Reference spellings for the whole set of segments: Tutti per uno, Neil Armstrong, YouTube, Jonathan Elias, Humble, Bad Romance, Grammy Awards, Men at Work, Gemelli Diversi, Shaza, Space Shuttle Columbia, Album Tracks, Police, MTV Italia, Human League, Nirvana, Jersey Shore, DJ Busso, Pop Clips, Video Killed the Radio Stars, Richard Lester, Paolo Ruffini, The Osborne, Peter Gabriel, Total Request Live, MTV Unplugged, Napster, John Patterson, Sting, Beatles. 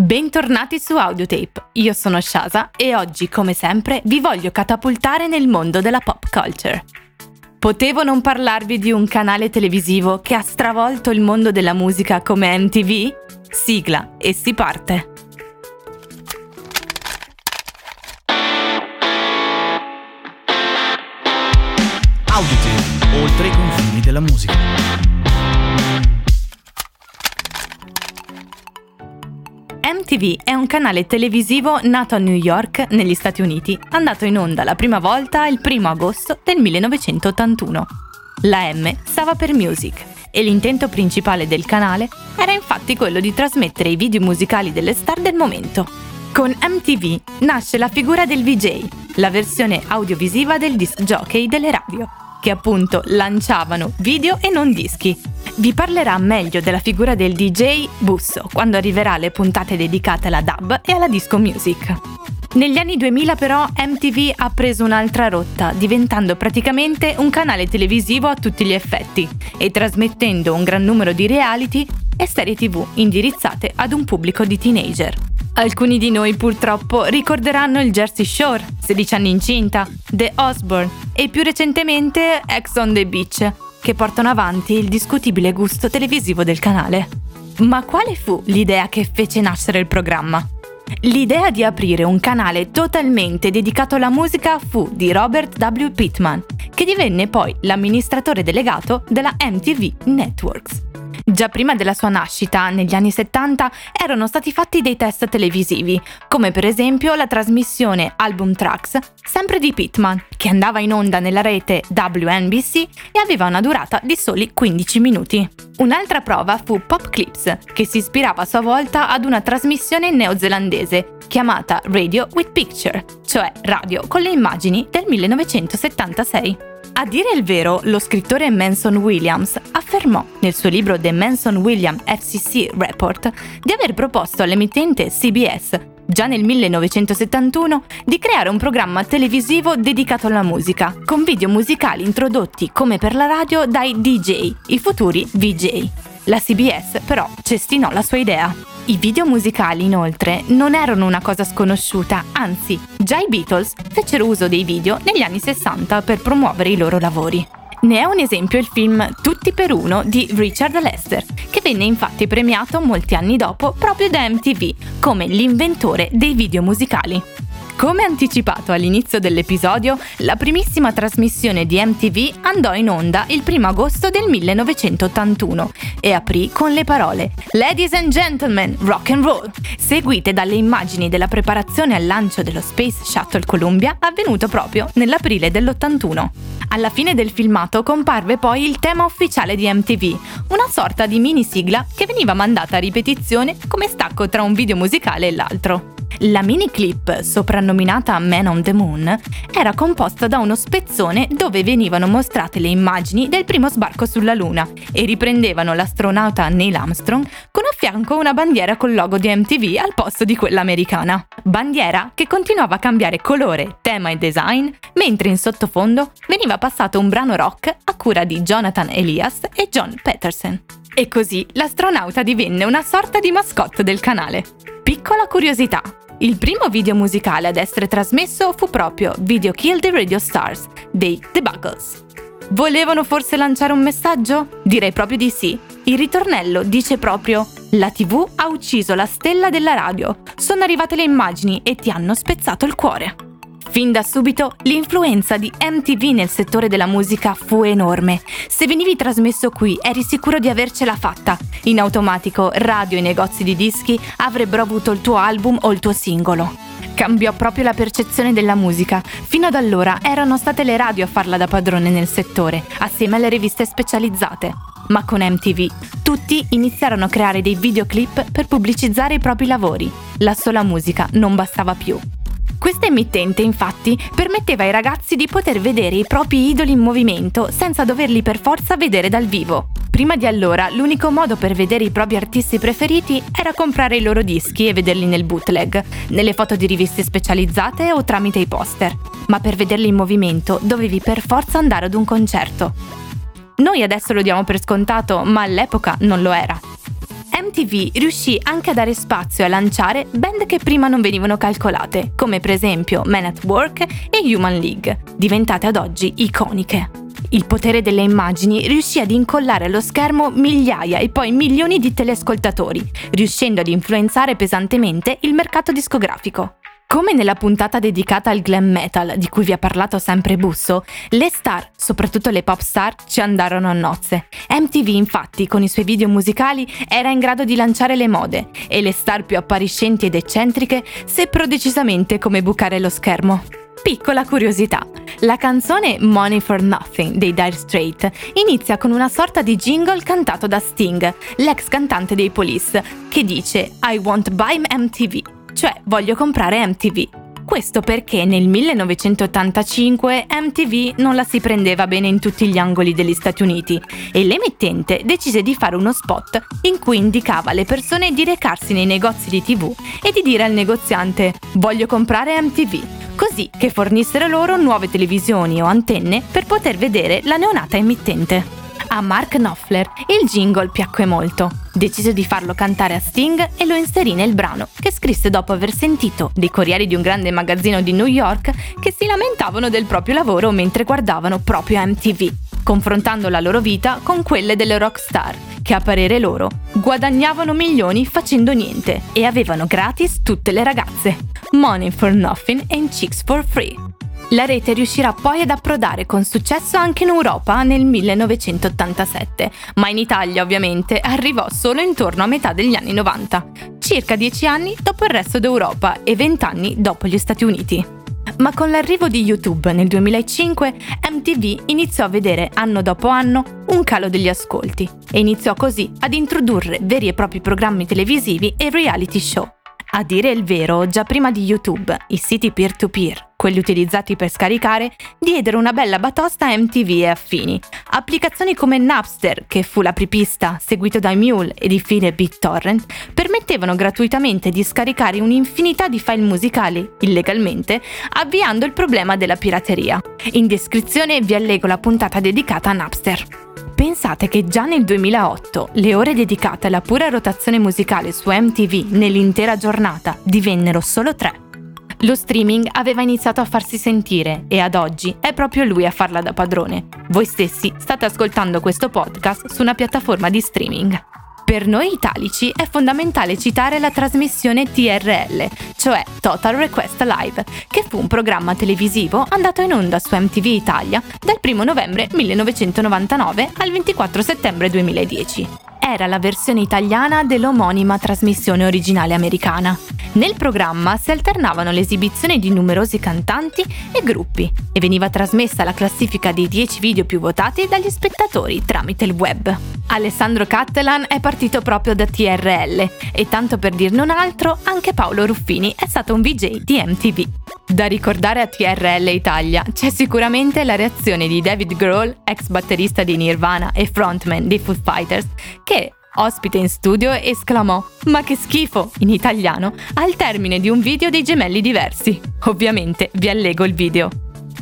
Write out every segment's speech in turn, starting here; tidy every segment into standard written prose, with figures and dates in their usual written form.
Bentornati su Audiotape, io sono Shaza e oggi, come sempre, vi voglio catapultare nel mondo della pop culture. Potevo non parlarvi di un canale televisivo che ha stravolto il mondo della musica come MTV? Sigla e si parte! Audiotape, oltre i confini della musica. MTV è un canale televisivo nato a New York, negli Stati Uniti, andato in onda la prima volta il 1 agosto del 1981. La M stava per Music e l'intento principale del canale era infatti quello di trasmettere i video musicali delle star del momento. Con MTV nasce la figura del VJ, la versione audiovisiva del disc jockey delle radio, che appunto lanciavano video e non dischi. Vi parlerà meglio della figura del DJ Busso quando arriverà alle puntate dedicate alla dub e alla disco music. Negli anni 2000 però MTV ha preso un'altra rotta, diventando praticamente un canale televisivo a tutti gli effetti e trasmettendo un gran numero di reality e serie TV indirizzate ad un pubblico di teenager. Alcuni di noi purtroppo ricorderanno il Jersey Shore, 16 anni incinta, The Osborne e più recentemente Ex on the Beach, che portano avanti il discutibile gusto televisivo del canale. Ma quale fu l'idea che fece nascere il programma? L'idea di aprire un canale totalmente dedicato alla musica fu di Robert W. Pittman, che divenne poi l'amministratore delegato della MTV Networks. Già prima della sua nascita, negli anni 70, erano stati fatti dei test televisivi, come per esempio la trasmissione Album Tracks, sempre di Pittman, che andava in onda nella rete WNBC e aveva una durata di soli 15 minuti. Un'altra prova fu Pop Clips, che si ispirava a sua volta ad una trasmissione neozelandese chiamata Radio With Picture, cioè radio con le immagini del 1976. A dire il vero, lo scrittore Manson Williams affermò nel suo libro The Manson Williams FCC Report di aver proposto all'emittente CBS, già nel 1971, di creare un programma televisivo dedicato alla musica, con video musicali introdotti come per la radio dai DJ, i futuri VJ. La CBS però cestinò la sua idea. I video musicali, inoltre, non erano una cosa sconosciuta, anzi, già i Beatles fecero uso dei video negli anni 60 per promuovere i loro lavori. Ne è un esempio il film Tutti per uno di Richard Lester, che venne infatti premiato molti anni dopo proprio da MTV come l'inventore dei video musicali. Come anticipato all'inizio dell'episodio, la primissima trasmissione di MTV andò in onda il 1 agosto del 1981 e aprì con le parole "Ladies and Gentlemen, Rock and Roll", seguite dalle immagini della preparazione al lancio dello Space Shuttle Columbia avvenuto proprio nell'aprile dell'81. Alla fine del filmato comparve poi il tema ufficiale di MTV, una sorta di mini sigla che veniva mandata a ripetizione come stacco tra un video musicale e l'altro. La mini clip, soprannominata Man on the Moon, era composta da uno spezzone dove venivano mostrate le immagini del primo sbarco sulla Luna e riprendevano l'astronauta Neil Armstrong con a fianco una bandiera col logo di MTV al posto di quella americana. Bandiera che continuava a cambiare colore, tema e design, mentre in sottofondo veniva passato un brano rock a cura di Jonathan Elias e John Patterson. E così l'astronauta divenne una sorta di mascotte del canale. Piccola curiosità! Il primo video musicale ad essere trasmesso fu proprio Video Killed the Radio Stars dei The Buggles. Volevano forse lanciare un messaggio? Direi proprio di sì. Il ritornello dice proprio "La TV ha ucciso la stella della radio, sono arrivate le immagini e ti hanno spezzato il cuore". Fin da subito l'influenza di MTV nel settore della musica fu enorme. Se venivi trasmesso qui eri sicuro di avercela fatta. In automatico radio e negozi di dischi avrebbero avuto il tuo album o il tuo singolo. Cambiò proprio la percezione della musica. Fino ad allora erano state le radio a farla da padrone nel settore, assieme alle riviste specializzate. Ma con MTV tutti iniziarono a creare dei videoclip per pubblicizzare i propri lavori. La sola musica non bastava più. Questa emittente, infatti, permetteva ai ragazzi di poter vedere i propri idoli in movimento senza doverli per forza vedere dal vivo. Prima di allora, l'unico modo per vedere i propri artisti preferiti era comprare i loro dischi e vederli nel bootleg, nelle foto di riviste specializzate o tramite i poster. Ma per vederli in movimento dovevi per forza andare ad un concerto. Noi adesso lo diamo per scontato, ma all'epoca non lo era. MTV riuscì anche a dare spazio e a lanciare band che prima non venivano calcolate, come per esempio Men at Work e Human League, diventate ad oggi iconiche. Il potere delle immagini riuscì ad incollare allo schermo migliaia e poi milioni di teleascoltatori, riuscendo ad influenzare pesantemente il mercato discografico. Come nella puntata dedicata al glam metal, di cui vi ha parlato sempre Busso, le star, soprattutto le pop star, ci andarono a nozze. MTV, infatti, con i suoi video musicali era in grado di lanciare le mode, e le star più appariscenti ed eccentriche seppero decisamente come bucare lo schermo. Piccola curiosità, la canzone Money For Nothing dei Dire Straits inizia con una sorta di jingle cantato da Sting, l'ex cantante dei Police, che dice I want to buy MTV. Cioè, voglio comprare MTV. Questo perché nel 1985 MTV non la si prendeva bene in tutti gli angoli degli Stati Uniti e l'emittente decise di fare uno spot in cui indicava alle persone di recarsi nei negozi di TV e di dire al negoziante «Voglio comprare MTV», così che fornissero loro nuove televisioni o antenne per poter vedere la neonata emittente. A Mark Knopfler il jingle piacque molto. Decise di farlo cantare a Sting e lo inserì nel brano che scrisse dopo aver sentito dei corrieri di un grande magazzino di New York che si lamentavano del proprio lavoro mentre guardavano proprio MTV, confrontando la loro vita con quelle delle rock star, che a parere loro guadagnavano milioni facendo niente e avevano gratis tutte le ragazze. Money for nothing and chicks for free. La rete riuscirà poi ad approdare con successo anche in Europa nel 1987, ma in Italia ovviamente arrivò solo intorno a metà degli anni 90, circa 10 anni dopo il resto d'Europa e 20 anni dopo gli Stati Uniti. Ma con l'arrivo di YouTube nel 2005, MTV iniziò a vedere anno dopo anno un calo degli ascolti e iniziò così ad introdurre veri e propri programmi televisivi e reality show. A dire il vero, già prima di YouTube, i siti peer-to-peer, quelli utilizzati per scaricare, diedero una bella batosta a MTV e affini. Applicazioni come Napster, che fu l'apripista, seguito da Mule ed infine BitTorrent, permettevano gratuitamente di scaricare un'infinità di file musicali, illegalmente, avviando il problema della pirateria. In descrizione vi allego la puntata dedicata a Napster. Pensate che già nel 2008 le ore dedicate alla pura rotazione musicale su MTV nell'intera giornata divennero solo 3. Lo streaming aveva iniziato a farsi sentire e ad oggi è proprio lui a farla da padrone. Voi stessi state ascoltando questo podcast su una piattaforma di streaming. Per noi italici è fondamentale citare la trasmissione TRL, cioè Total Request Live, che fu un programma televisivo andato in onda su MTV Italia dal 1 novembre 1999 al 24 settembre 2010. Era la versione italiana dell'omonima trasmissione originale americana. Nel programma si alternavano le esibizioni di numerosi cantanti e gruppi e veniva trasmessa la classifica dei 10 video più votati dagli spettatori tramite il web. Alessandro Cattelan è partito proprio da TRL e tanto per dir non altro anche Paolo Ruffini è stato un VJ di MTV. Da ricordare a TRL Italia c'è sicuramente la reazione di David Grohl, ex batterista di Nirvana e frontman dei Foo Fighters, che ospite in studio esclamò «Ma che schifo!» in italiano al termine di un video dei gemelli diversi. Ovviamente vi allego il video.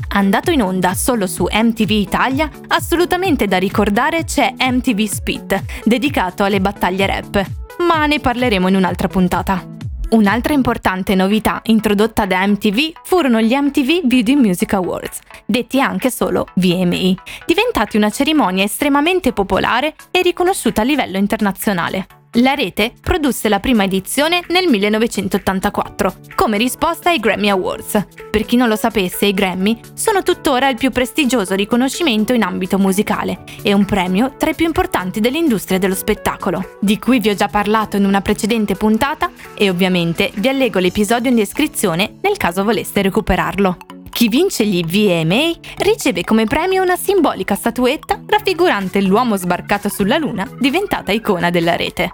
Andato in onda solo su MTV Italia, assolutamente da ricordare c'è MTV Spit, dedicato alle battaglie rap, ma ne parleremo in un'altra puntata. Un'altra importante novità introdotta da MTV furono gli MTV Video Music Awards, detti anche solo VMA, diventati una cerimonia estremamente popolare e riconosciuta a livello internazionale. La rete produsse la prima edizione nel 1984, come risposta ai Grammy Awards. Per chi non lo sapesse, i Grammy sono tuttora il più prestigioso riconoscimento in ambito musicale e un premio tra i più importanti dell'industria dello spettacolo, di cui vi ho già parlato in una precedente puntata e ovviamente vi allego l'episodio in descrizione nel caso voleste recuperarlo. Chi vince gli VMA riceve come premio una simbolica statuetta raffigurante l'uomo sbarcato sulla Luna, diventata icona della rete.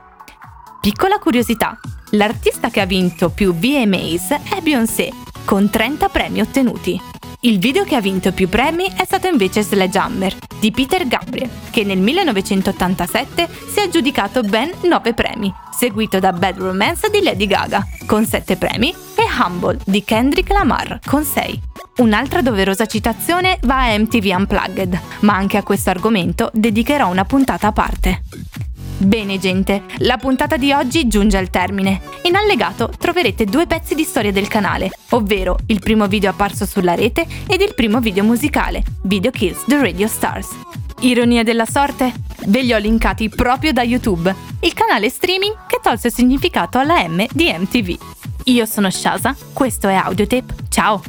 Piccola curiosità, l'artista che ha vinto più VMAs è Beyoncé, con 30 premi ottenuti. Il video che ha vinto più premi è stato invece Sledgehammer, di Peter Gabriel, che nel 1987 si è aggiudicato ben 9 premi, seguito da Bad Romance di Lady Gaga, con 7 premi, e Humble di Kendrick Lamar, con 6. Un'altra doverosa citazione va a MTV Unplugged, ma anche a questo argomento dedicherò una puntata a parte. Bene gente, la puntata di oggi giunge al termine. In allegato troverete due pezzi di storia del canale, ovvero il primo video apparso sulla rete ed il primo video musicale, Video Kills the Radio Stars. Ironia della sorte? Ve li ho linkati proprio da YouTube, il canale streaming che tolse significato alla M di MTV. Io sono Shaza, questo è Audiotape, ciao!